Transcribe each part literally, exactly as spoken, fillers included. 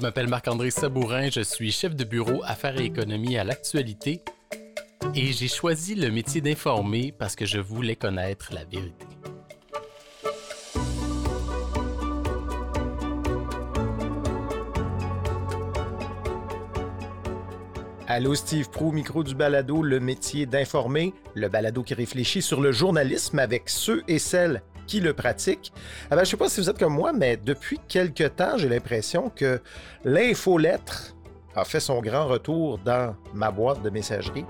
Je m'appelle Marc-André Sabourin, je suis chef de bureau Affaires et économie à L'Actualité et j'ai choisi le métier d'informer parce que je voulais connaître la vérité. Allô, Steve Proulx, micro du balado Le métier d'informer, le balado qui réfléchit sur le journalisme avec ceux et celles qui le pratiquent. Ah ben, je ne sais pas si vous êtes comme moi, mais depuis quelque temps, j'ai l'impression que l'infolettre a fait son grand retour dans ma boîte de messagerie.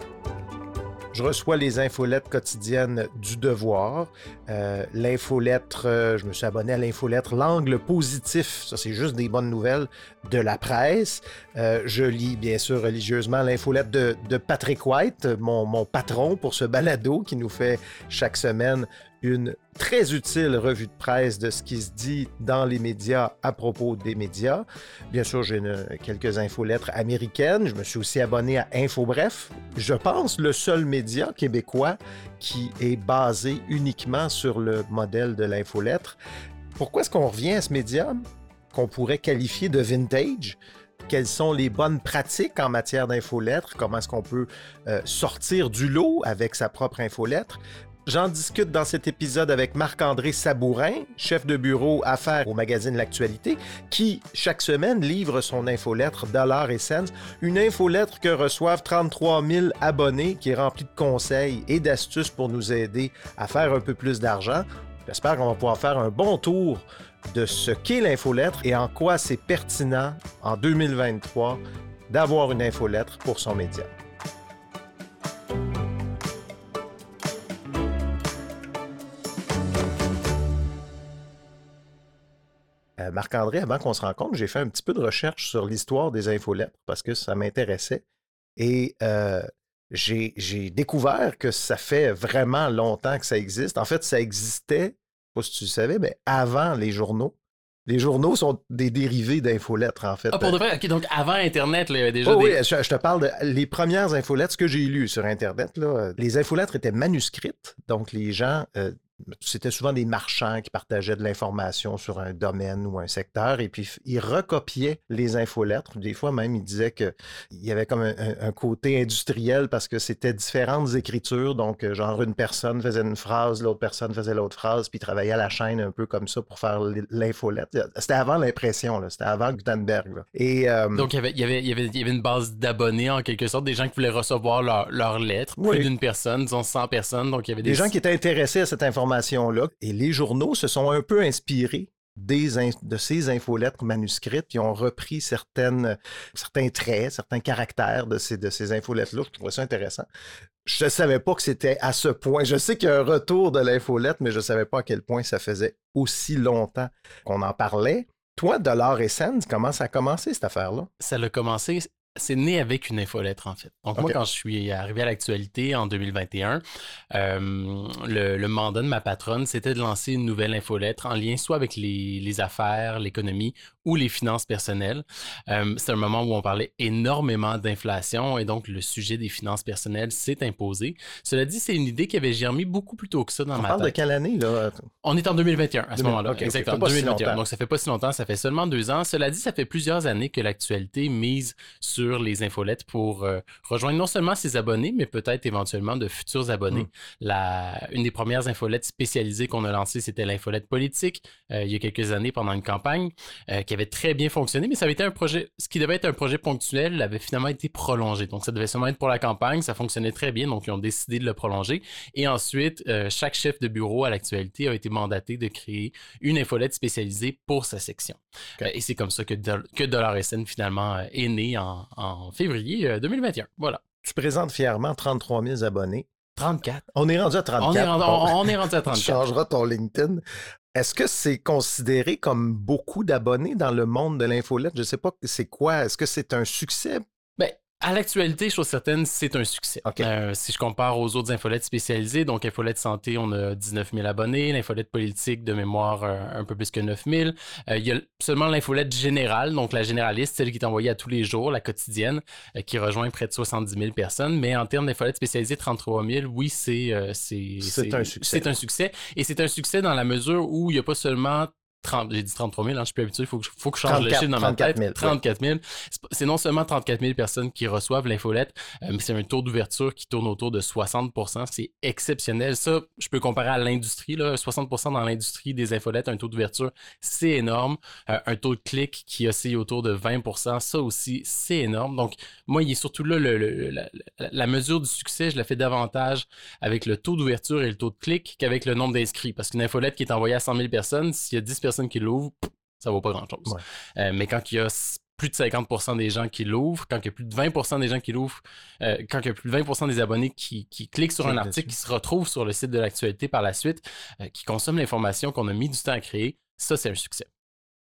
Je reçois les infolettres quotidiennes du Devoir. Euh, l'infolettre, euh, je me suis abonné à l'infolettre L'Angle Positif, ça c'est juste des bonnes nouvelles, de La Presse. Euh, je lis bien sûr religieusement l'infolettre de, de Patrick White, mon, mon patron pour ce balado qui nous fait chaque semaine une très utile revue de presse de ce qui se dit dans les médias à propos des médias. Bien sûr, j'ai une, quelques infolettres américaines. Je me suis aussi abonné à InfoBref. Je pense le seul média québécois qui est basé uniquement sur le modèle de l'infolettre. Pourquoi est-ce qu'on revient à ce média qu'on pourrait qualifier de vintage? Quelles sont les bonnes pratiques en matière d'infolettre? Comment est-ce qu'on peut euh, sortir du lot avec sa propre infolettre? J'en discute dans cet épisode avec Marc-André Sabourin, chef de bureau Affaires au magazine L'Actualité, qui, chaque semaine, livre son infolettre Dollars et cents, une infolettre que reçoivent trente-trois mille abonnés, qui est remplie de conseils et d'astuces pour nous aider à faire un peu plus d'argent. J'espère qu'on va pouvoir faire un bon tour de ce qu'est l'infolettre et en quoi c'est pertinent, en deux mille vingt-trois, d'avoir une infolettre pour son média. Euh, Marc-André, avant qu'on se rencontre, j'ai fait un petit peu de recherche sur l'histoire des infolettres parce que ça m'intéressait et euh, j'ai, j'ai découvert que ça fait vraiment longtemps que ça existe. En fait, ça existait, je ne sais pas si tu le savais, mais avant les journaux. Les journaux sont des dérivés d'infolettres, en fait. Ah, pour de vrai? Okay, donc avant Internet, là, il y a déjà oh, des... Oui, je, je te parle de les premières infolettres, ce que j'ai lu sur Internet. Là, les infolettres étaient manuscrites, donc les gens... Euh, C'était souvent des marchands qui partageaient de l'information sur un domaine ou un secteur et puis ils recopiaient les infolettres. Des fois même, ils disaient qu'il y avait comme un, un côté industriel parce que c'était différentes écritures. Donc, genre une personne faisait une phrase, l'autre personne faisait l'autre phrase, puis ils travaillaient à la chaîne un peu comme ça pour faire l'infolettre. C'était avant l'impression, là. C'était avant Gutenberg. Là. Et, euh... Donc, il y avait, il y avait, il y avait, il y avait une base d'abonnés en quelque sorte, des gens qui voulaient recevoir leurs leur lettres, plus oui. d'une personne, disons cent personnes. Donc, il y avait des... des gens qui étaient intéressés à cette information. Là. Et les journaux se sont un peu inspirés des in- de ces infolettres manuscrites, puis ont repris certaines, certains traits, certains caractères de ces, de ces infolettres-là. Je trouvais ça intéressant. Je ne savais pas que c'était à ce point. Je sais qu'il y a un retour de l'infolettre, mais je ne savais pas à quel point ça faisait aussi longtemps qu'on en parlait. Toi, Dollars et cents, comment ça a commencé, cette affaire-là? Ça l'a commencé... C'est né avec une infolettre, en fait. Donc, okay. Moi, quand je suis arrivé à L'Actualité en deux mille vingt et un, euh, le, le mandat de ma patronne, c'était de lancer une nouvelle infolettre en lien soit avec les, les affaires, l'économie ou les finances personnelles. Euh, c'est un moment où on parlait énormément d'inflation et donc le sujet des finances personnelles s'est imposé. Cela dit, c'est une idée qui avait germé beaucoup plus tôt que ça dans on ma tête. On parle de quelle année, là? On est en deux mille vingt et un à ce deux mille, moment-là. Okay, exactement, okay. deux mille vingt et un. Si donc, ça fait pas si longtemps, ça fait seulement deux ans. Cela dit, ça fait plusieurs années que L'Actualité mise sur les infolettes pour euh, rejoindre non seulement ses abonnés, mais peut-être éventuellement de futurs abonnés. Mmh. La, une des premières infolettes spécialisées qu'on a lancées, c'était l'infolette politique, euh, il y a quelques années pendant une campagne, euh, qui avait très bien fonctionné, mais ça avait été un projet, ce qui devait être un projet ponctuel avait finalement été prolongé. Donc, ça devait seulement être pour la campagne, ça fonctionnait très bien, donc ils ont décidé de le prolonger. Et ensuite, euh, chaque chef de bureau à L'Actualité a été mandaté de créer une infolette spécialisée pour sa section. Okay. Euh, et c'est comme ça que, Do- que Dollars et cents finalement euh, est né en en février deux mille vingt et un. Voilà. Tu présentes fièrement trente-trois mille abonnés. trente-quatre. On est rendu à trente-quatre. On est rendu, on, on est rendu à trente-quatre. Tu changeras ton LinkedIn. Est-ce que c'est considéré comme beaucoup d'abonnés dans le monde de l'infolettre? Je ne sais pas c'est quoi. Est-ce que c'est un succès? À L'Actualité, chose certaine, c'est un succès. Okay. Euh, si je compare aux autres infolettes spécialisées, donc infolette santé, on a dix-neuf mille abonnés, l'infolette politique de mémoire euh, un peu plus que neuf mille. Euh, il y a seulement l'infolette générale, donc la généraliste, celle qui est envoyée à tous les jours, la quotidienne, euh, qui rejoint près de soixante-dix mille personnes. Mais en termes d'infolettes spécialisées, trente-trois mille, oui, c'est, euh, c'est, c'est, c'est un succès. C'est un succès. Et c'est un succès dans la mesure où il n'y a pas seulement j'ai dit trente-trois mille, hein, je suis plus habitué, il faut, faut que je change trente-quatre, le chiffre dans ma tête. trente-quatre mille. C'est, c'est non seulement trente-quatre mille personnes qui reçoivent l'infolette, euh, mais c'est un taux d'ouverture qui tourne autour de soixante pour cent. C'est exceptionnel. Ça, je peux comparer à l'industrie, là, soixante pour cent dans l'industrie des infolettes, un taux d'ouverture, c'est énorme. Euh, un taux de clic qui oscille autour de vingt pour cent, ça aussi, c'est énorme. Donc, moi, il est surtout là, le, le, la, la mesure du succès, je la fais davantage avec le taux d'ouverture et le taux de clic qu'avec le nombre d'inscrits. Parce qu'une infolette qui est envoyée à cent mille personnes, s'il y a dix personnes qui l'ouvre, ça vaut pas grand-chose. Ouais. Euh, mais quand il y a plus de cinquante pour cent des gens qui l'ouvrent, quand il y a plus de vingt pour cent des gens qui l'ouvrent, euh, quand il y a plus de vingt pour cent des abonnés qui, qui cliquent sur un article, qui se retrouvent sur le site de l'actualité par la suite, euh, qui consomment l'information qu'on a mis du temps à créer, ça, c'est un succès.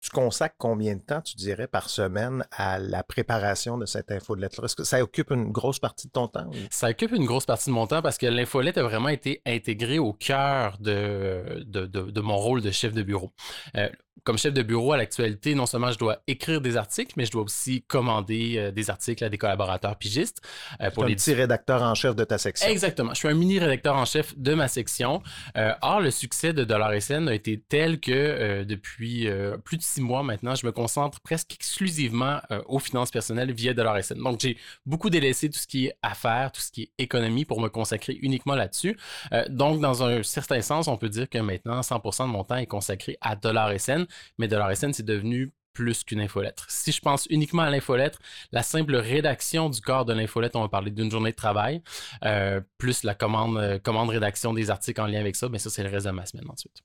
Tu consacres combien de temps, tu dirais, par semaine à la préparation de cette infolette-là? Est-ce que ça occupe une grosse partie de ton temps? Ou? Ça occupe une grosse partie de mon temps parce que l'infolette a vraiment été intégrée au cœur de, de, de, de mon rôle de chef de bureau. Euh, Comme chef de bureau à l'actualité, non seulement je dois écrire des articles, mais je dois aussi commander euh, des articles à des collaborateurs pigistes. Euh, pour les... un petit rédacteur en chef de ta section. Exactement. Je suis un mini-rédacteur en chef de ma section. Euh, or, le succès de Dollars et cents a été tel que euh, depuis euh, plus de six mois maintenant, je me concentre presque exclusivement euh, aux finances personnelles via Dollars et cents. Donc, j'ai beaucoup délaissé tout ce qui est affaires, tout ce qui est économie pour me consacrer uniquement là-dessus. Euh, donc, dans un certain sens, on peut dire que maintenant, cent pour cent de mon temps est consacré à Dollars et cents. Mais Dollars et cents, c'est devenu plus qu'une infolettre. Si je pense uniquement à l'infolettre, la simple rédaction du corps de l'infolettre, on va parler d'une journée de travail, euh, plus la commande, euh, commande rédaction des articles en lien avec ça, mais ça, c'est le reste de ma semaine ensuite.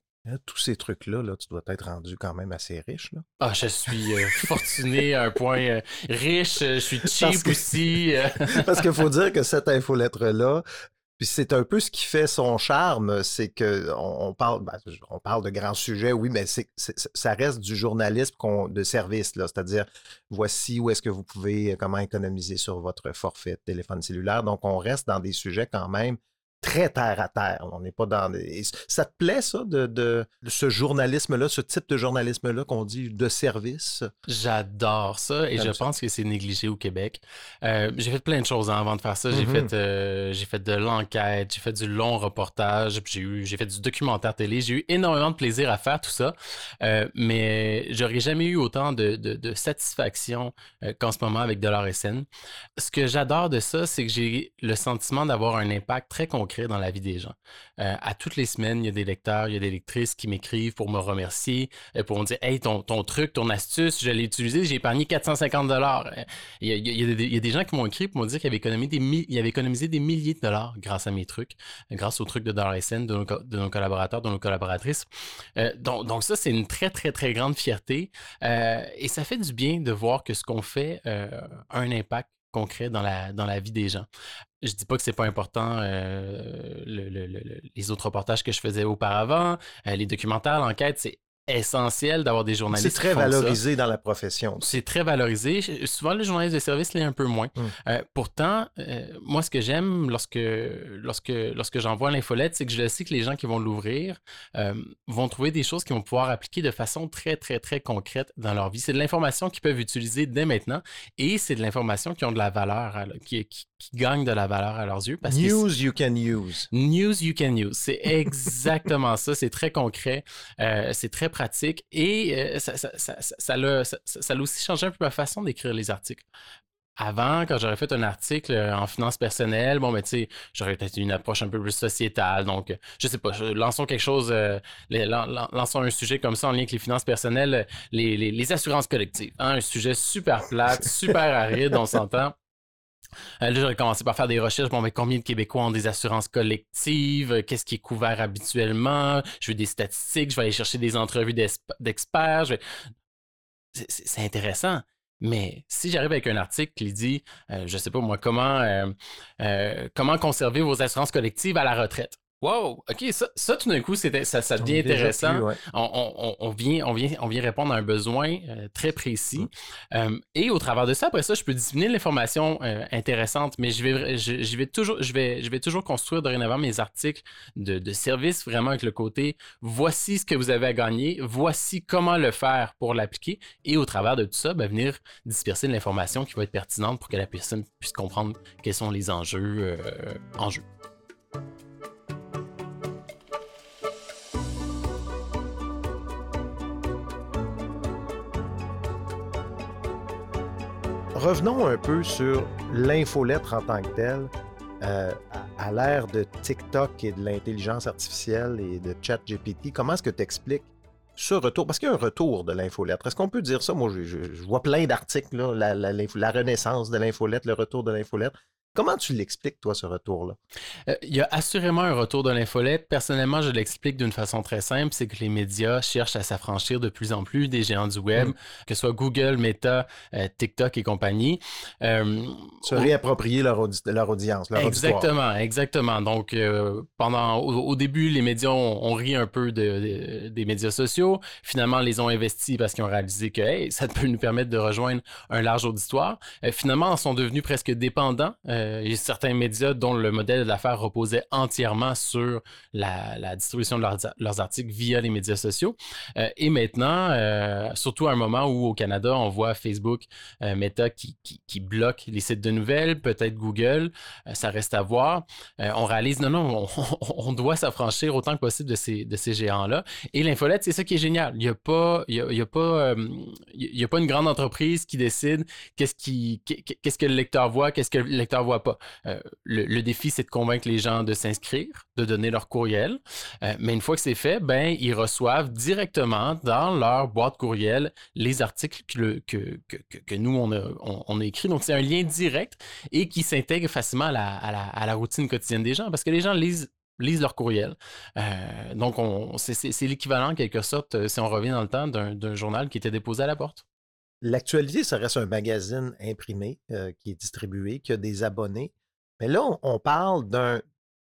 Tous ces trucs-là, là, tu dois être rendu quand même assez riche. Là. Ah, je suis euh, fortuné à un point euh, riche, je suis cheap que, aussi. Euh... parce qu'il faut dire que cette infolettre-là, puis c'est un peu ce qui fait son charme, c'est que on, on parle, ben, on parle de grands sujets, oui, mais c'est, c'est, ça reste du journalisme qu'on, de service, là, c'est-à-dire voici où est-ce que vous pouvez, comment économiser sur votre forfait de téléphone cellulaire. Donc, on reste dans des sujets quand même très terre à terre. On n'est pas dans des... Ça te plaît, ça, de, de ce journalisme-là, ce type de journalisme-là qu'on dit de service? J'adore ça et Comme je ça. pense que c'est négligé au Québec. Euh, j'ai fait plein de choses hein, avant de faire ça. J'ai, mm-hmm. fait, euh, j'ai fait de l'enquête, j'ai fait du long reportage, j'ai, eu, j'ai fait du documentaire télé. J'ai eu énormément de plaisir à faire tout ça, euh, mais j'aurais jamais eu autant de, de, de satisfaction euh, qu'en ce moment avec Dollars et cents. Ce que j'adore de ça, c'est que j'ai le sentiment d'avoir un impact très concret dans la vie des gens. Euh, à toutes les semaines, il y a des lecteurs, il y a des lectrices qui m'écrivent pour me remercier, pour me dire « Hey, ton, ton truc, ton astuce, je l'ai utilisé, j'ai épargné quatre cent cinquante dollars. » Il y a des gens qui m'ont écrit pour me dire qu'ils avaient économisé des, mi- ils avaient économisé des milliers de dollars grâce à mes trucs, grâce aux trucs de Dollars et cents, de nos, de nos collaborateurs, de nos collaboratrices. Euh, donc, donc ça, c'est une très, très, très grande fierté. Euh, et ça fait du bien de voir que ce qu'on fait euh, a un impact concret dans la, dans la vie des gens. Je dis pas que c'est pas important euh, le, le, le, les autres reportages que je faisais auparavant, euh, les documentaires, l'enquête, c'est essentiel d'avoir des journalistes. C'est très valorisé ça. Dans la profession. C'est très valorisé. Souvent, le journaliste de service l'est un peu moins. Mm. Euh, pourtant, euh, moi, ce que j'aime lorsque, lorsque, lorsque j'envoie l'infolette, c'est que je sais que les gens qui vont l'ouvrir euh, vont trouver des choses qu'ils vont pouvoir appliquer de façon très, très, très concrète dans leur vie. C'est de l'information qu'ils peuvent utiliser dès maintenant et c'est de l'information qui ont de la valeur, qui, qui, qui gagne de la valeur à leurs yeux. Parce news que you can use. News you can use. C'est exactement ça. C'est très concret. Euh, c'est très pratique et euh, ça, ça, ça, ça, ça, l'a, ça, ça l'a aussi changé un peu ma façon d'écrire les articles. Avant, quand j'aurais fait un article en finances personnelles, bon, ben, tu sais, j'aurais peut-être une approche un peu plus sociétale. Donc, je sais pas, lançons quelque chose, euh, les, lan, lançons un sujet comme ça en lien avec les finances personnelles, les, les, les assurances collectives. Hein, un sujet super plate, super aride, on s'entend. Euh, là, j'aurais commencé par faire des recherches. Bon, mais combien de Québécois ont des assurances collectives? Qu'est-ce qui est couvert habituellement? Je veux des statistiques. Je vais aller chercher des entrevues d'experts. Je vais... c'est, c'est, c'est intéressant. Mais si j'arrive avec un article qui dit, euh, je sais pas moi, comment, euh, euh, comment conserver vos assurances collectives à la retraite? Wow! OK, ça, ça tout d'un coup, c'était, ça, ça devient intéressant. Plus, ouais. on, on, on, vient, on, vient, on vient répondre à un besoin euh, très précis. Mm. Euh, et au travers de ça, après ça, je peux disséminer l'information euh, intéressante, mais je vais, je, je, vais toujours, je, vais, je vais toujours construire dorénavant mes articles de, de service vraiment avec le côté « voici ce que vous avez à gagner, voici comment le faire pour l'appliquer » et au travers de tout ça, ben, venir disperser de l'information qui va être pertinente pour que la personne puisse comprendre quels sont les enjeux euh, en jeu. revenons un peu sur l'infolettre en tant que telle. Euh, à, à l'ère de TikTok et de l'intelligence artificielle et de ChatGPT, comment est-ce que tu expliques ce retour? Parce qu'il y a un retour de l'infolettre. Est-ce qu'on peut dire ça? Moi, je, je, je vois plein d'articles, là, la, la, la renaissance de l'infolettre, le retour de l'infolettre. Comment tu l'expliques, toi, ce retour-là? Euh, il y a assurément un retour de l'infolettre. Personnellement, je l'explique d'une façon très simple, c'est que les médias cherchent à s'affranchir de plus en plus des géants du web, mmh. que ce soit Google, Meta, euh, TikTok et compagnie. Euh, se on... réapproprier leur, audi- leur audience, leur Exactement, auditoire. exactement. Donc, euh, pendant au, au début, les médias ont, ont ri un peu de, de, des médias sociaux. Finalement, ils les ont investis parce qu'ils ont réalisé que hey, ça peut nous permettre de rejoindre un large auditoire. Euh, finalement, ils sont devenus presque dépendants. Euh, Il y a certains médias dont le modèle d'affaires reposait entièrement sur la, la distribution de leur, leurs articles via les médias sociaux. Euh, et maintenant, euh, surtout à un moment où au Canada, on voit Facebook, euh, Meta qui, qui, qui bloque les sites de nouvelles, peut-être Google, euh, ça reste à voir. Euh, on réalise, non, non, on, on doit s'affranchir autant que possible de ces, de ces géants-là. Et l'infolette, c'est ça qui est génial. Il n'y a pas, il y a, il y a pas, euh, il y a pas une grande entreprise qui décide qu'est-ce, qui, qu'est-ce que le lecteur voit, qu'est-ce que le lecteur voit pas. Euh, le, le défi, c'est de convaincre les gens de s'inscrire, de donner leur courriel. Euh, mais une fois que c'est fait, ben, ils reçoivent directement dans leur boîte courriel les articles que, que, que, que nous, on a, on, on a écrits. Donc, c'est un lien direct et qui s'intègre facilement à la, à la, à la routine quotidienne des gens parce que les gens lisent lisent leur courriel. Euh, donc, on, c'est, c'est, c'est l'équivalent, en quelque sorte, si on revient dans le temps, d'un, d'un journal qui était déposé à la porte. L'actualité, ça reste un magazine imprimé euh, qui est distribué, qui a des abonnés. Mais là, on, on parle d'un,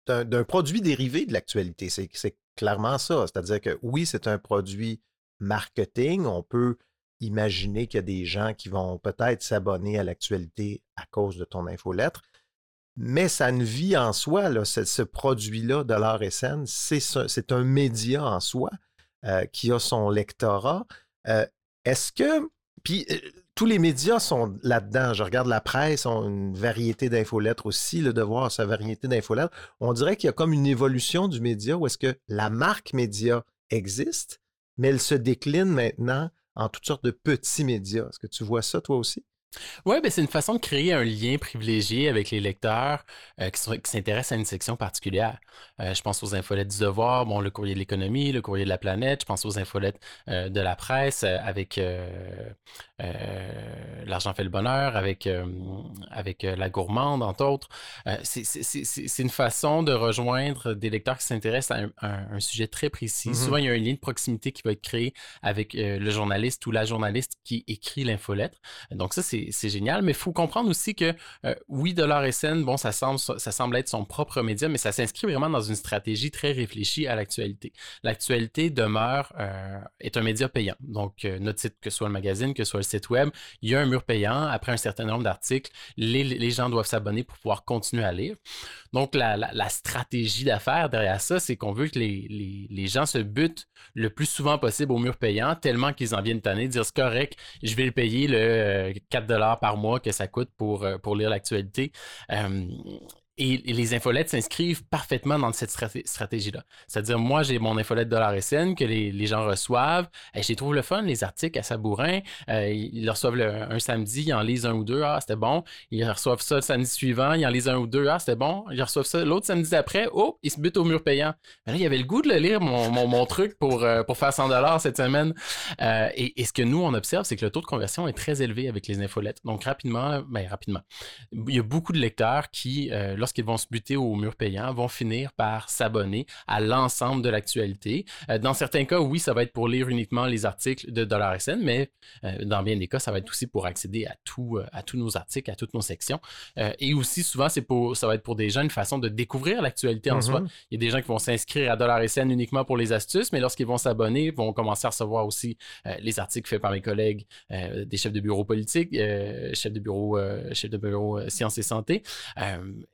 d'un, d'un produit dérivé de l'actualité. C'est, c'est clairement ça. C'est-à-dire que oui, c'est un produit marketing. On peut imaginer qu'il y a des gens qui vont peut-être s'abonner à l'actualité à cause de ton infolettre. Mais ça ne vit en soi. Là, ce produit-là, Dollars et cents, c'est, c'est un média en soi euh, qui a son lectorat. Euh, est-ce que Puis, euh, tous les médias sont là-dedans. Je regarde la presse, ont une variété d'infolettres aussi. Le Devoir, sa variété d'infolettres. On dirait qu'il y a comme une évolution du média où est-ce que la marque média existe, mais elle se décline maintenant en toutes sortes de petits médias. Est-ce que tu vois ça, toi aussi? Oui, ben c'est une façon de créer un lien privilégié avec les lecteurs euh, qui, sont, qui s'intéressent à une section particulière. Euh, je pense aux infolettes du Devoir, bon, le courrier de l'économie, le courrier de la planète. Je pense aux infolettes euh, de la presse euh, avec euh, euh, l'argent fait le bonheur, avec, euh, avec euh, la gourmande, entre autres. Euh, c'est, c'est, c'est, c'est une façon de rejoindre des lecteurs qui s'intéressent à un, à un sujet très précis. Mm-hmm. Souvent, il y a un lien de proximité qui va être créé avec euh, le journaliste ou la journaliste qui écrit l'infolettre. Donc ça, c'est C'est, c'est génial, mais il faut comprendre aussi que, euh, oui, Dollars et cents, bon, ça semble, ça semble être son propre média, mais ça s'inscrit vraiment dans une stratégie très réfléchie à l'actualité. L'actualité demeure, euh, est un média payant. Donc, euh, notre site, que ce soit le magazine, que ce soit le site web, il y a un mur payant. Après un certain nombre d'articles, les, les gens doivent s'abonner pour pouvoir continuer à lire. Donc, la, la, la stratégie d'affaires derrière ça, c'est qu'on veut que les, les, les gens se butent le plus souvent possible au mur payant, tellement qu'ils en viennent tanner, dire c'est correct, je vais le payer le euh, quatre dollars par mois que ça coûte pour, pour lire l'actualité. Euh, et, et les infolettes s'inscrivent parfaitement dans cette strat- stratégie-là. C'est-à-dire, moi, j'ai mon infolette Dollars et cents que les, les gens reçoivent. Et je les trouve le fun, les articles à Sabourin. Euh, ils le reçoivent le, un samedi, ils en lisent un ou deux. Ah, c'était bon. Ils reçoivent ça le samedi suivant, ils en lisent un ou deux. Ah, c'était bon. Ils reçoivent ça l'autre samedi d'après. Oh, ils se butent au mur payant. Mais là, il y avait le goût de le lire, mon, mon, mon truc, pour, pour faire cent dollars cette semaine. Euh, et, et ce que nous, on observe, c'est que le taux de conversion est très élevé avec les infolettes. Donc, rapidement, ben, rapidement. Il y a beaucoup de lecteurs qui, euh, lorsqu'ils qu'ils vont se buter au mur payant, vont finir par s'abonner à l'ensemble de l'actualité. Dans certains cas, oui, ça va être pour lire uniquement les articles de Dollars et cents, mais dans bien des cas, ça va être aussi pour accéder à, tout, à tous nos articles, à toutes nos sections. Et aussi, souvent, c'est pour, ça va être pour des gens une façon de découvrir l'actualité en mm-hmm. soi. Il y a des gens qui vont s'inscrire à Dollars et cents uniquement pour les astuces, mais lorsqu'ils vont s'abonner, ils vont commencer à recevoir aussi les articles faits par mes collègues, des chefs de bureau politiques, chefs de bureau, chefs de bureau sciences et santé.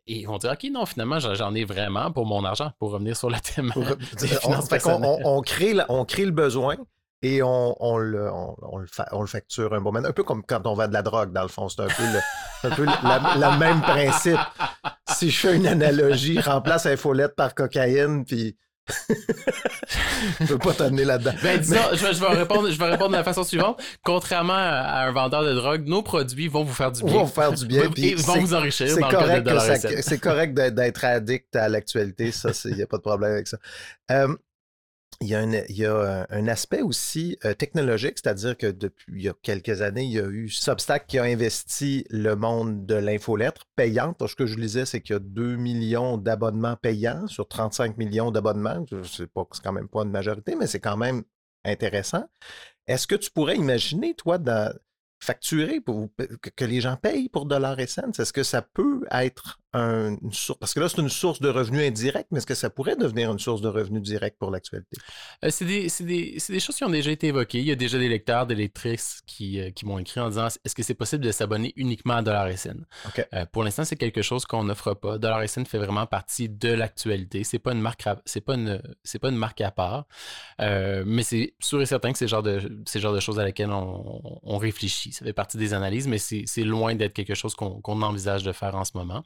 Et ils vont dire, OK, non, finalement, j'en ai vraiment pour mon argent, pour revenir sur le thème. on, fait qu'on, on, on, crée la, on crée le besoin et on, on, le, on, on, le, fa- on le facture un bon moment. Un peu comme quand on vend de la drogue, dans le fond. C'est un peu le, un peu la, la même principe. Si je fais une analogie, remplace infolette par cocaïne, puis Je veux pas t'amener là-dedans. Ben, dis ça, je, je, vais répondre, je vais répondre de la façon suivante. Contrairement à un vendeur de drogue, nos produits vont vous faire du bien. Vont vous faire du bien. Ils vont vous enrichir. C'est, dans correct, le cas de ça, c'est correct d'être addict à l'actualité. Ça, il n'y a pas de problème avec ça. Euh, Il y a un, il y a un aspect aussi euh, technologique, c'est-à-dire que depuis il y a quelques années, il y a eu Substack qui a investi le monde de l'infolettre payante. Ce que je lisais, c'est qu'il y a deux millions d'abonnements payants sur trente-cinq millions d'abonnements. Je sais pas, c'est quand même pas une majorité, mais c'est quand même intéressant. Est-ce que tu pourrais imaginer, toi, dans, facturer, pour, que, que les gens payent pour dollars et cents? Est-ce que ça peut être un, une source? Parce que là, c'est une source de revenus indirects, mais est-ce que ça pourrait devenir une source de revenus direct pour l'actualité? Euh, c'est, des, c'est, des, c'est des choses qui ont déjà été évoquées. Il y a déjà des lecteurs, des lectrices qui, euh, qui m'ont écrit en disant « Est-ce que c'est possible de s'abonner uniquement à Dollars et cents? » Okay. euh, Pour l'instant, c'est quelque chose qu'on n'offre pas. Dollars et cents fait vraiment partie de l'actualité. C'est pas une marque à, c'est pas une, c'est pas une marque à part, euh, mais c'est sûr et certain que c'est le genre de, c'est le genre de choses à laquelle on, on réfléchit. Ça fait partie des analyses, mais c'est, c'est loin d'être quelque chose qu'on, qu'on envisage de faire en ce moment.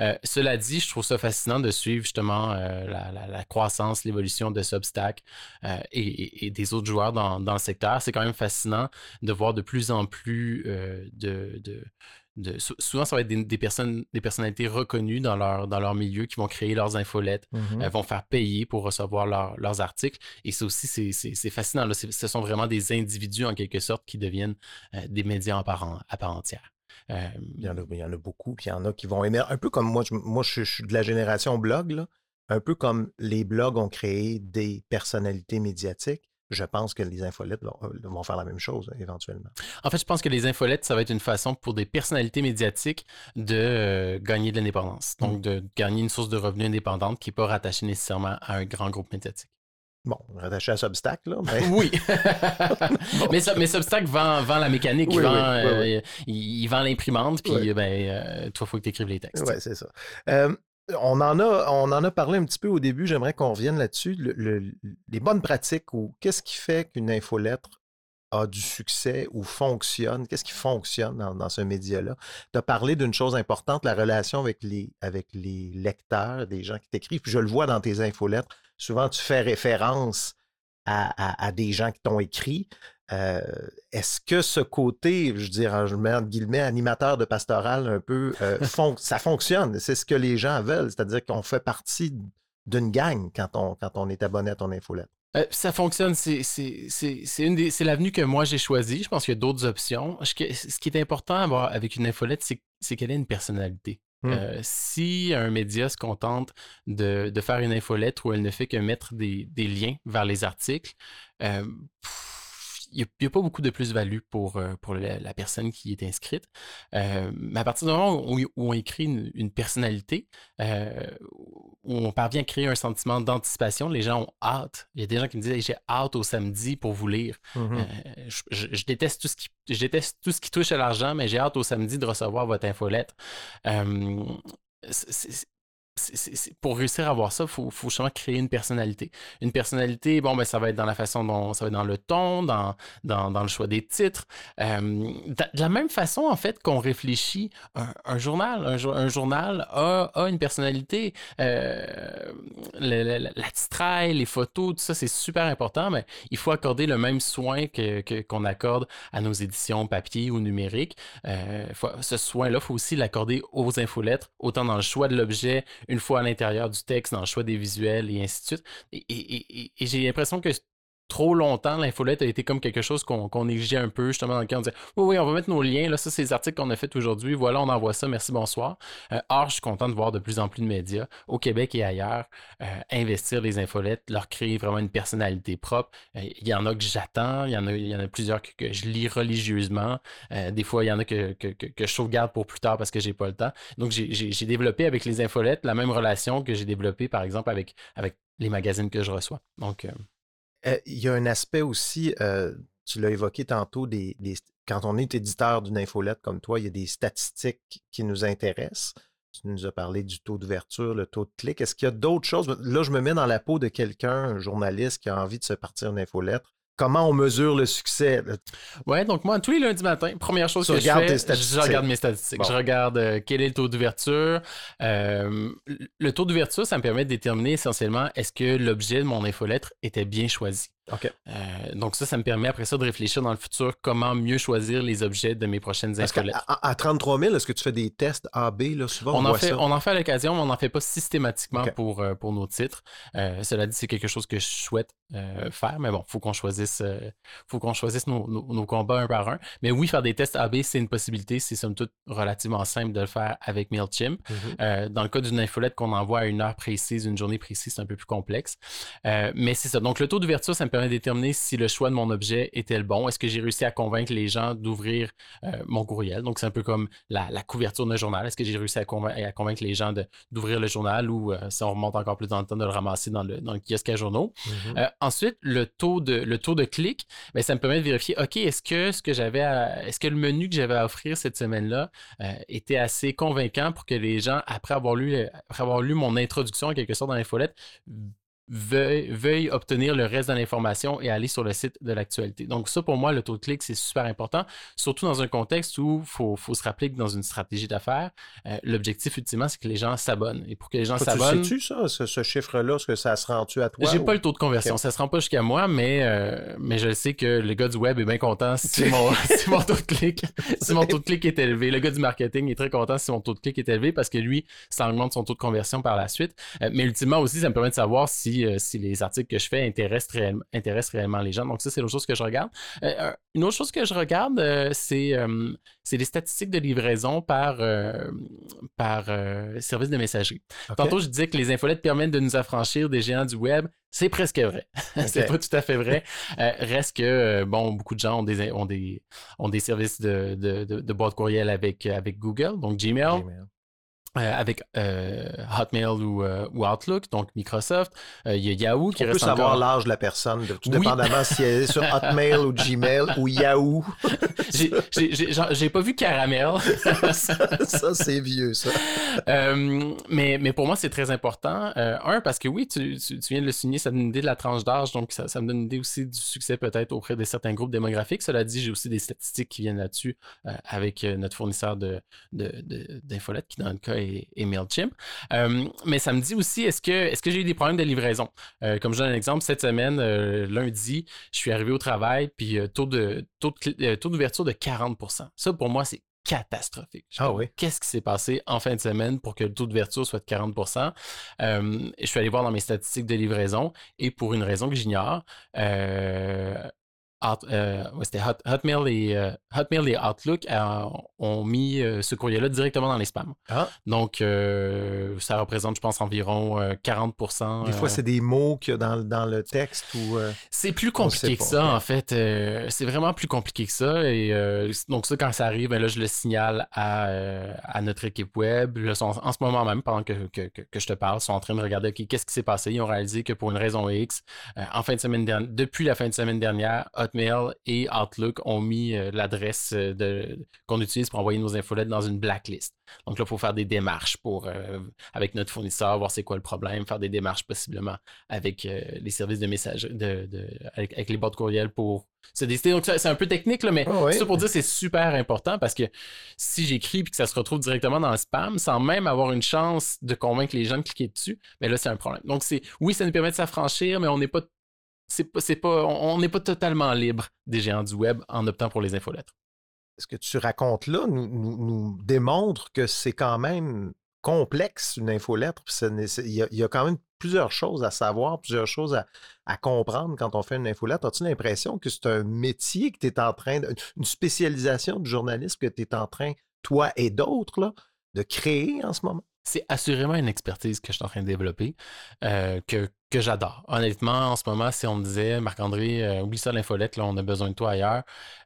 Euh, cela dit, je trouve ça fascinant de suivre justement euh, la, la, la croissance, l'évolution de Substack euh, et, et des autres joueurs dans, dans le secteur. C'est quand même fascinant de voir de plus en plus euh, de... de De, souvent, ça va être des, des personnes, des personnalités reconnues dans leur, dans leur milieu qui vont créer leurs infolettes, mm-hmm. euh, vont faire payer pour recevoir leur, leurs articles. Et ça aussi, c'est, c'est, c'est fascinant. Là, c'est, ce sont vraiment des individus, en quelque sorte, qui deviennent euh, des médias à part, en, à part entière. Euh, il, y en a, il y en a beaucoup. Puis il y en a qui vont émerger. Un peu comme moi, je, moi, je, je suis de la génération blog. Là. Un peu comme les blogs ont créé des personnalités médiatiques. Je pense que les infolettes vont, vont faire la même chose éventuellement. En fait, je pense que les infolettes, ça va être une façon pour des personnalités médiatiques de euh, gagner de l'indépendance. Donc, mmh. de gagner une source de revenus indépendante qui n'est pas rattachée nécessairement à un grand groupe médiatique. Bon, rattaché à Substack, là. Mais... oui. bon. mais, mais Substack vend, vend la mécanique, oui, il, vend, oui, oui, oui. Euh, il, il vend l'imprimante, puis oui. ben, euh, toi, il faut que tu écrives les textes. Oui, c'est ça. Euh... On en a, on en a parlé un petit peu au début, j'aimerais qu'on revienne là-dessus. Le, le, les bonnes pratiques ou qu'est-ce qui fait qu'une infolettre a du succès ou fonctionne? Qu'est-ce qui fonctionne dans, dans ce média-là? Tu as parlé d'une chose importante, la relation avec les, avec les lecteurs, des gens qui t'écrivent. Puis je le vois dans tes infolettres, souvent tu fais référence à, à, à des gens qui t'ont écrit. Euh, est-ce que ce côté, je dirais, je mets entre guillemets, animateur de pastoral un peu, euh, fon- ça fonctionne? C'est ce que les gens veulent, c'est-à-dire qu'on fait partie d'une gang quand on, quand on est abonné à ton infolette. Euh, ça fonctionne, c'est, c'est, c'est, c'est, une des, c'est l'avenue que moi j'ai choisie. Je pense qu'il y a d'autres options. Je, ce qui est important à avoir avec une infolette, c'est, c'est qu'elle ait une personnalité. Hum. Euh, si un média se contente de, de faire une infolette où elle ne fait que mettre des, des liens vers les articles, euh, pff, il n'y a, a pas beaucoup de plus-value pour, pour la, la personne qui est inscrite. Euh, mais à partir du moment où, où on écrit une, une personnalité, euh, où on parvient à créer un sentiment d'anticipation, les gens ont hâte. Il y a des gens qui me disent hey, « j'ai hâte au samedi pour vous lire mm-hmm. ». Euh, je, je, je, déteste tout ce qui, je déteste tout ce qui touche à l'argent, mais j'ai hâte au samedi de recevoir votre infolette. Euh, c'est, c'est, C'est, c'est, c'est, pour réussir à avoir ça, il faut, faut justement créer une personnalité. Une personnalité, bon, ben, ça va être dans la façon dont, ça va être dans le ton, dans, dans, dans le choix des titres. Euh, de, de la même façon, en fait, qu'on réfléchit, un, un journal, un, un journal a, a une personnalité. Euh, le, le, la titraille, les photos, tout ça, c'est super important, mais il faut accorder le même soin que, que, qu'on accorde à nos éditions papier ou numérique. Euh, faut, ce soin-là, il faut aussi l'accorder aux infolettres, autant dans le choix de l'objet, une fois à l'intérieur du texte, dans le choix des visuels et ainsi de suite. Et, et, et, et j'ai l'impression que trop longtemps, l'infolette a été comme quelque chose qu'on, qu'on négligeait un peu, justement, dans lequel on disait « Oui, oui, on va mettre nos liens, là, ça, c'est les articles qu'on a fait aujourd'hui, voilà, on envoie ça, merci, bonsoir. Euh, » Or, je suis content de voir de plus en plus de médias, au Québec et ailleurs, euh, investir les infolettes, leur créer vraiment une personnalité propre. Euh, il y en a que j'attends, il y en a, il y en a plusieurs que, que je lis religieusement. Euh, des fois, il y en a que, que, que, que je sauvegarde pour plus tard parce que j'ai pas le temps. Donc, j'ai, j'ai, j'ai développé avec les infolettes la même relation que j'ai développée, par exemple, avec, avec les magazines que je reçois. Donc... Euh, Euh, il y a un aspect aussi, euh, tu l'as évoqué tantôt, des, des, quand on est éditeur d'une infolette comme toi, il y a des statistiques qui nous intéressent. Tu nous as parlé du taux d'ouverture, le taux de clic. Est-ce qu'il y a d'autres choses? Là, je me mets dans la peau de quelqu'un, un journaliste qui a envie de se partir une infolettre. Comment on mesure le succès? Ouais, donc moi, tous les lundis matin, première chose tu que je fais, je regarde mes statistiques. Bon. Je regarde euh, quel est le taux d'ouverture. Euh, le taux d'ouverture, ça me permet de déterminer essentiellement est-ce que l'objet de mon infolettre était bien choisi. Okay. Euh, donc ça, ça me permet après ça de réfléchir dans le futur comment mieux choisir les objets de mes prochaines infolettres. À, à trente-trois mille, est-ce que tu fais des tests A B là, souvent? On, on, en fait, on en fait à l'occasion, mais on n'en fait pas systématiquement okay. pour, euh, pour nos titres. Euh, cela dit, c'est quelque chose que je souhaite euh, faire, mais bon, il faut qu'on choisisse, euh, faut qu'on choisisse nos, nos, nos combats un par un. Mais oui, faire des tests A B, c'est une possibilité. C'est somme toute relativement simple de le faire avec MailChimp. Mm-hmm. Euh, dans le cas d'une infolette qu'on envoie à une heure précise, une journée précise, c'est un peu plus complexe. Euh, mais c'est ça. Donc le taux d'ouverture, ça me permet de déterminer si le choix de mon objet était le bon. Est-ce que j'ai réussi à convaincre les gens d'ouvrir euh, mon courriel? Donc, c'est un peu comme la, la couverture d'un journal. Est-ce que j'ai réussi à, convain- à convaincre les gens de, d'ouvrir le journal ou, euh, si on remonte encore plus dans le temps, de le ramasser dans le, dans le kiosque à journaux? Mm-hmm. Euh, ensuite, le taux de, le taux de clic, bien, ça me permet de vérifier, OK, est-ce que, ce que, j'avais à, est-ce que le menu que j'avais à offrir cette semaine-là euh, était assez convaincant pour que les gens, après avoir lu, après avoir lu mon introduction, en quelque sorte, dans l'infolette, Veuille, veuille obtenir le reste de l'information et aller sur le site de l'actualité. Donc ça, pour moi, le taux de clic, c'est super important, surtout dans un contexte où il faut, faut se rappeler que dans une stratégie d'affaires, euh, l'objectif ultimement, c'est que les gens s'abonnent. Et pour que les gens ça, s'abonnent... Tu sais-tu ça, ce, ce chiffre-là, est-ce que ça se rend-tu à toi? J'ai ou... pas le taux de conversion. Okay. Ça se rend pas jusqu'à moi, mais, euh, mais je sais que le gars du web est bien content si mon, si mon taux de clic si mon taux de clic est élevé. Le gars du marketing est très content si mon taux de clic est élevé parce que lui, ça augmente son taux de conversion par la suite. Euh, mais ultimement aussi, ça me permet de savoir si Si, euh, si les articles que je fais intéressent, réel, intéressent réellement les gens. Donc ça, c'est l'autre chose que je regarde. Euh, une autre chose que je regarde, euh, c'est, euh, c'est les statistiques de livraison par, euh, par euh, service de messagerie. Okay. Tantôt, je disais que les infolettes permettent de nous affranchir des géants du web. C'est presque vrai. Okay. C'est pas tout à fait vrai. Euh, reste que, euh, bon, beaucoup de gens ont des, ont des, ont des services de, de, de, de boîte courriel avec, avec Google, donc Gmail. Gmail. Euh, avec euh, Hotmail ou, euh, ou Outlook, donc Microsoft. Il euh, y a Yahoo qui on reste peut savoir encore... l'âge de la personne, tout oui. dépendamment si elle est sur Hotmail ou Gmail ou Yahoo. j'ai, j'ai, j'ai, j'ai pas vu Caramel. ça, ça, c'est vieux, ça. Euh, mais, mais pour moi, c'est très important. Euh, un, parce que oui, tu, tu, tu viens de le souligner, ça me donne une idée de la tranche d'âge, donc ça, ça me donne une idée aussi du succès peut-être auprès de certains groupes démographiques. Cela dit, j'ai aussi des statistiques qui viennent là-dessus euh, avec notre fournisseur de, de, de, d'infolettes qui, dans le cas, Et, et MailChimp. Euh, mais ça me dit aussi, est-ce que, est-ce que j'ai eu des problèmes de livraison? Euh, comme je donne un exemple, cette semaine, euh, lundi, je suis arrivé au travail, puis euh, taux, de, taux, de, taux d'ouverture de quarante pour cent. Ça, pour moi, c'est catastrophique. Ah oui. Qu'est-ce qui s'est passé en fin de semaine pour que le taux d'ouverture soit de quarante pour cent? Euh, je suis allé voir dans mes statistiques de livraison, et pour une raison que j'ignore, euh, Out, euh, ouais, c'était Hot, Hotmail, et, euh, Hotmail et Outlook euh, ont mis euh, ce courrier-là directement dans les spams. Ah. Donc, euh, ça représente, je pense, environ euh, quarante pour cent. Des fois, euh... c'est des mots qu'il y a dans, dans le texte ou... Euh... C'est plus compliqué que ça, en fait. Euh, c'est vraiment plus compliqué que ça. Et euh, donc, ça, quand ça arrive, ben là, je le signale à, euh, à notre équipe web. Là, sont, en ce moment même, pendant que, que, que, que je te parle, ils sont en train de regarder okay, qu'est-ce qui s'est passé. Ils ont réalisé que pour une raison X, euh, en fin de semaine dernière, depuis la fin de semaine dernière, Hotmail et Outlook ont mis euh, l'adresse de, qu'on utilise pour envoyer nos infolettes dans une blacklist. Donc là, il faut faire des démarches pour, euh, avec notre fournisseur, voir c'est quoi le problème, faire des démarches possiblement avec euh, les services de messagerie, de, de, avec, avec les boîtes courriel pour se décider. Donc ça, c'est un peu technique, là, mais oh oui. ça pour dire c'est super important parce que si j'écris et que ça se retrouve directement dans le spam, sans même avoir une chance de convaincre les gens de cliquer dessus, bien là, c'est un problème. Donc c'est oui, ça nous permet de s'affranchir, mais on n'est pas C'est pas, c'est pas, on n'est pas totalement libre des géants du web en optant pour les infolettres. Ce que tu racontes là nous, nous, nous démontre que c'est quand même complexe, une infolettre. Il y, y a quand même plusieurs choses à savoir, plusieurs choses à, à comprendre quand on fait une infolettre. As-tu l'impression que c'est un métier que tu es en train, de, une spécialisation du journalisme que tu es en train, toi et d'autres, là, de créer en ce moment? C'est assurément une expertise que je suis en train de développer, euh, que, que j'adore. Honnêtement, en ce moment, si on me disait, Marc-André, euh, oublie ça l'infolette, là, on a besoin de toi ailleurs,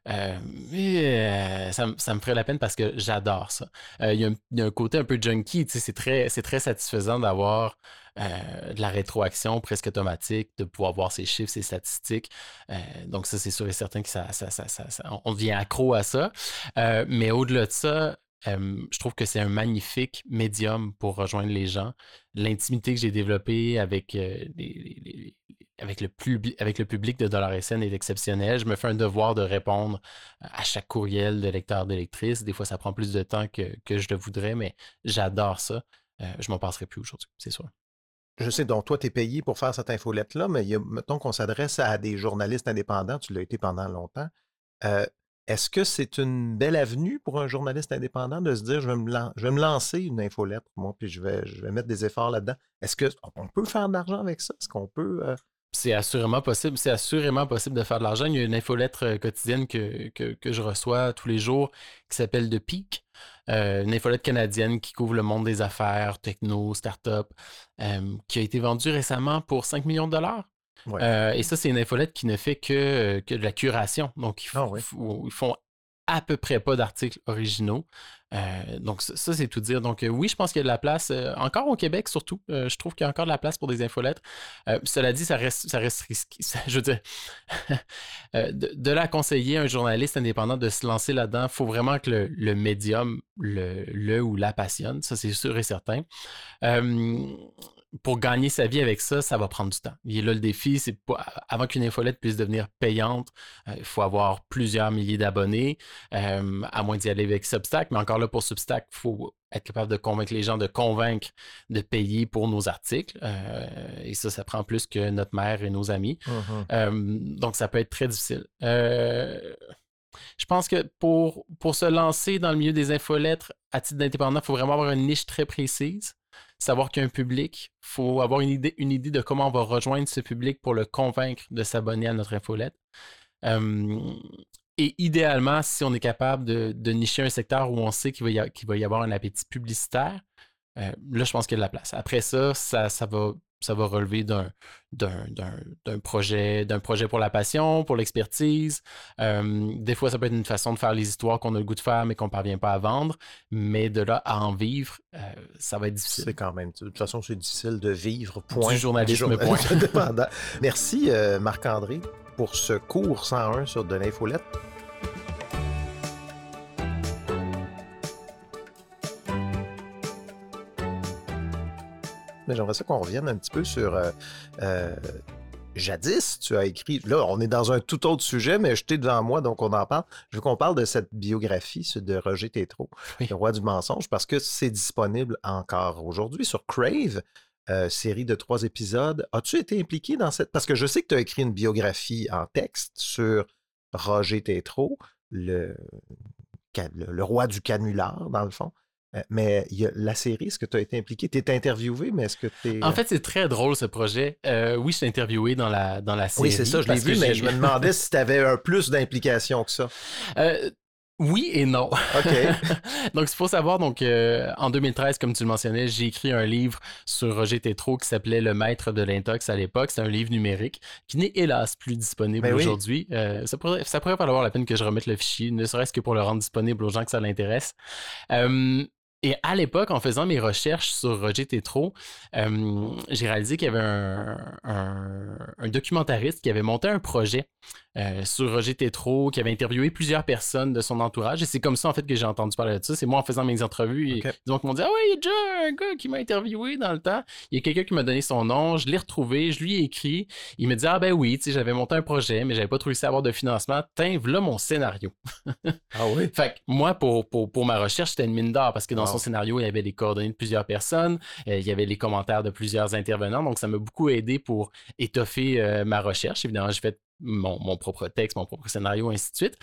euh, mais, euh, ça, ça me ferait la peine parce que j'adore ça. Euh, y a un, y a un côté un peu junkie, tu sais, c'est très, c'est très satisfaisant d'avoir euh, de la rétroaction presque automatique, de pouvoir voir ses chiffres, ses statistiques. Euh, donc ça, c'est sûr et certain que ça, ça, ça, ça, ça, on devient accro à ça. Euh, mais au-delà de ça, Euh, je trouve que c'est un magnifique médium pour rejoindre les gens. L'intimité que j'ai développée avec euh, les, les, avec le, publi- avec le public de Dollars et cents est exceptionnel. Je me fais un devoir de répondre à chaque courriel de lecteur, de lectrice. Des fois, ça prend plus de temps que, que je le voudrais, mais j'adore ça. Euh, je m'en passerai plus aujourd'hui, c'est sûr. Je sais, donc toi, tu es payé pour faire cette infolette-là, mais il y a, mettons qu'on s'adresse à des journalistes indépendants, tu l'as été pendant longtemps. Euh, est-ce que c'est une belle avenue pour un journaliste indépendant de se dire, je vais me, lan- je vais me lancer une infolette, moi, puis je vais, je vais mettre des efforts là-dedans? Est-ce qu'on peut faire de l'argent avec ça? Est-ce qu'on peut... Euh... C'est assurément possible. C'est assurément possible de faire de l'argent. Il y a une infolettre quotidienne que, que, que je reçois tous les jours qui s'appelle The Peak, euh, une infolettre canadienne qui couvre le monde des affaires, techno, start-up, euh, qui a été vendue récemment pour cinq millions de dollars. Ouais. Euh, et ça, c'est une infolettre qui ne fait que, que de la curation. Donc, ils, f- oh, ouais. f- ils font à peu près pas d'articles originaux. Euh, donc, ça, ça, c'est tout dire. Donc, euh, oui, je pense qu'il y a de la place, euh, encore au Québec surtout, euh, je trouve qu'il y a encore de la place pour des infolettres. Euh, cela dit, ça reste, ça reste risqué. Ça, je veux dire, euh, de, de la conseiller à un journaliste indépendant de se lancer là-dedans, il faut vraiment que le, le médium le, le ou la passionne. Ça, c'est sûr et certain. Euh, pour gagner sa vie avec ça, ça va prendre du temps. Il est là le défi, c'est pas, avant qu'une infolette puisse devenir payante, il euh, faut avoir plusieurs milliers d'abonnés, euh, à moins d'y aller avec Substack, mais encore là, pour Substack, il faut être capable de convaincre les gens, de convaincre de payer pour nos articles. Euh, et ça, ça prend plus que notre mère et nos amis. Uh-huh. Euh, donc, ça peut être très difficile. Euh... Je pense que pour, pour se lancer dans le milieu des infolettres à titre d'indépendant, il faut vraiment avoir une niche très précise, savoir qu'il y a un public, il faut avoir une idée, une idée de comment on va rejoindre ce public pour le convaincre de s'abonner à notre infolettre. Euh, et idéalement, si on est capable de, de nicher un secteur où on sait qu'il va y, a, qu'il va y avoir un appétit publicitaire, euh, là, je pense qu'il y a de la place. Après ça, ça, ça va... Ça va relever d'un, d'un, d'un, d'un, projet, d'un projet pour la passion, pour l'expertise. Euh, des fois, ça peut être une façon de faire les histoires qu'on a le goût de faire, mais qu'on ne parvient pas à vendre. Mais de là à en vivre, euh, ça va être difficile. C'est quand même. De toute façon, c'est difficile de vivre, point. Du journalisme, du journalisme point. Indépendant. Merci, euh, Marc-André, pour ce cours cent un sur de l'infolette. Mais j'aimerais ça qu'on revienne un petit peu sur... Euh, euh, jadis, tu as écrit... Là, on est dans un tout autre sujet, mais jeté devant moi, donc on en parle. Je veux qu'on parle de cette biographie de Roger Tétreault, oui. Le roi du mensonge, parce que c'est disponible encore aujourd'hui sur Crave, euh, série de trois épisodes. As-tu été impliqué dans cette... Parce que je sais que tu as écrit une biographie en texte sur Roger Tétreault, le, le, le roi du canular, dans le fond. Mais il y a la série, est-ce que tu as été impliqué? Tu es interviewé, mais est-ce que tu es... En fait, c'est très drôle, ce projet. Euh, oui, je suis interviewé dans la, dans la série. Oui, c'est ça, je l'ai vu, mais j'ai... je me demandais si tu avais un plus d'implication que ça. Euh... Oui et non. OK. Donc, il faut savoir, donc, euh, en deux mille treize, comme tu le mentionnais, j'ai écrit un livre sur Roger Tétreault qui s'appelait Le Maître de l'Intox à l'époque. C'est un livre numérique qui n'est hélas plus disponible Mais aujourd'hui. Oui. Euh, ça pourrait, ça pourrait valoir la peine que je remette le fichier, ne serait-ce que pour le rendre disponible aux gens que ça l'intéresse. Euh, Et à l'époque, en faisant mes recherches sur Roger Tétreault, euh, j'ai réalisé qu'il y avait un, un, un documentariste qui avait monté un projet euh, sur Roger Tétreault, qui avait interviewé plusieurs personnes de son entourage. Et c'est comme ça, en fait, que j'ai entendu parler de ça. C'est moi, en faisant mes entrevues, okay. Ils m'ont dit « Ah ouais, il y a déjà un gars qui m'a interviewé dans le temps. » Il y a quelqu'un qui m'a donné son nom, je l'ai retrouvé, je lui ai écrit. Il me dit « Ah ben oui, tu sais, j'avais monté un projet, mais j'avais pas trouvé ça à avoir de financement. Tiens, voilà mon scénario. » Ah oui? Fait que moi, pour, pour, pour ma recherche, c'était une mine d'or, parce que dans son scénario, il y avait les coordonnées de plusieurs personnes, euh, il y avait les commentaires de plusieurs intervenants, donc ça m'a beaucoup aidé pour étoffer euh, ma recherche. Évidemment, j'ai fait mon, mon propre texte, mon propre scénario, ainsi de suite.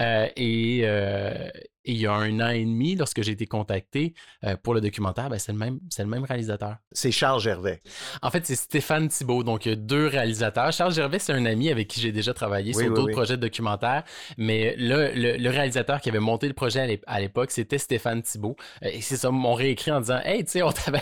Euh, et, euh, et il y a un an et demi, lorsque j'ai été contacté euh, pour le documentaire, ben, c'est le même, c'est le même réalisateur. C'est Charles Gervais. En fait, c'est Stéphane Thibault, donc il y a deux réalisateurs. Charles Gervais, c'est un ami avec qui j'ai déjà travaillé oui, sur oui, d'autres oui. projets de documentaires, mais le, le, le réalisateur qui avait monté le projet à l'époque, c'était Stéphane Thibault. Et c'est ça, ils m'ont réécrit en disant « Hey, tu sais, on t'avait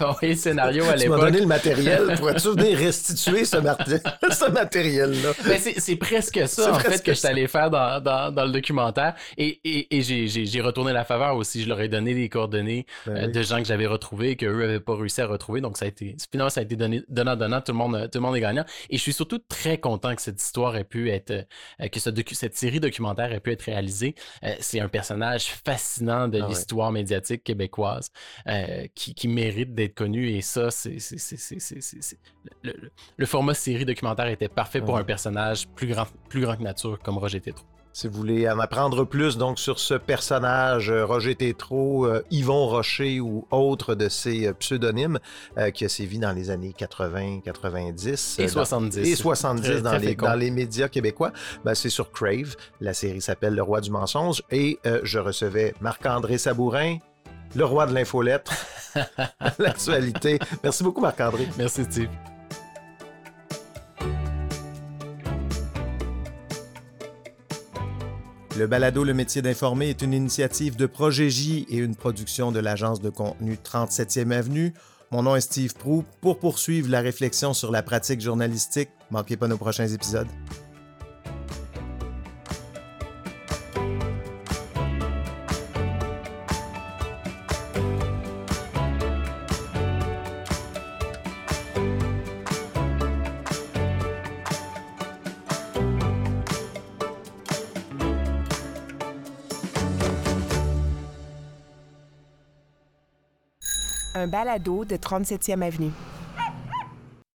envoyé le scénario à l'époque. » Tu m'as donné le matériel. Pourrais-tu venir restituer ce, mat- ce matériel? Là. Ben c'est, c'est presque ça, c'est en presque fait, que je suis allé faire dans, dans, dans le documentaire. Et, et et, et j'ai, j'ai, j'ai retourné la faveur aussi. Je leur ai donné les coordonnées ben euh, oui. de gens que j'avais retrouvés, que eux n'avaient pas réussi à retrouver. Donc, ça a été, finalement, ça a été donné, donnant, donnant. Tout le monde, tout le monde est gagnant. Et je suis surtout très content que cette histoire ait pu être, euh, que ce docu- cette série documentaire ait pu être réalisée. Euh, c'est un personnage fascinant de ah, l'histoire ouais. médiatique québécoise euh, qui, qui mérite d'être connu. Et ça, c'est, c'est, c'est, c'est, c'est, c'est, c'est... Le, le, le format série documentaire était parfait ah, pour ouais. un personnage plus grand, plus grand que nature, comme Roger Tétreault. Si vous voulez en apprendre plus donc sur ce personnage, Roger Tétreault, euh, Yvon Rocher ou autre de ses euh, pseudonymes, euh, qui a sévi dans les années quatre-vingts quatre-vingt-dix. Et euh, soixante-dix. Dans, et soixante-dix dans les, dans les médias québécois, ben, c'est sur Crave. La série s'appelle Le roi du mensonge et euh, je recevais Marc-André Sabourin, le roi de l'infolettre, l'actualité. Merci beaucoup Marc-André. Merci Steve. Le balado Le métier d'informer est une initiative de Projet J et une production de l'agence de contenu trente-septième Avenue. Mon nom est Steve Proulx. Pour poursuivre la réflexion sur la pratique journalistique, manquez pas nos prochains épisodes. Un balado de trente-septième Avenue.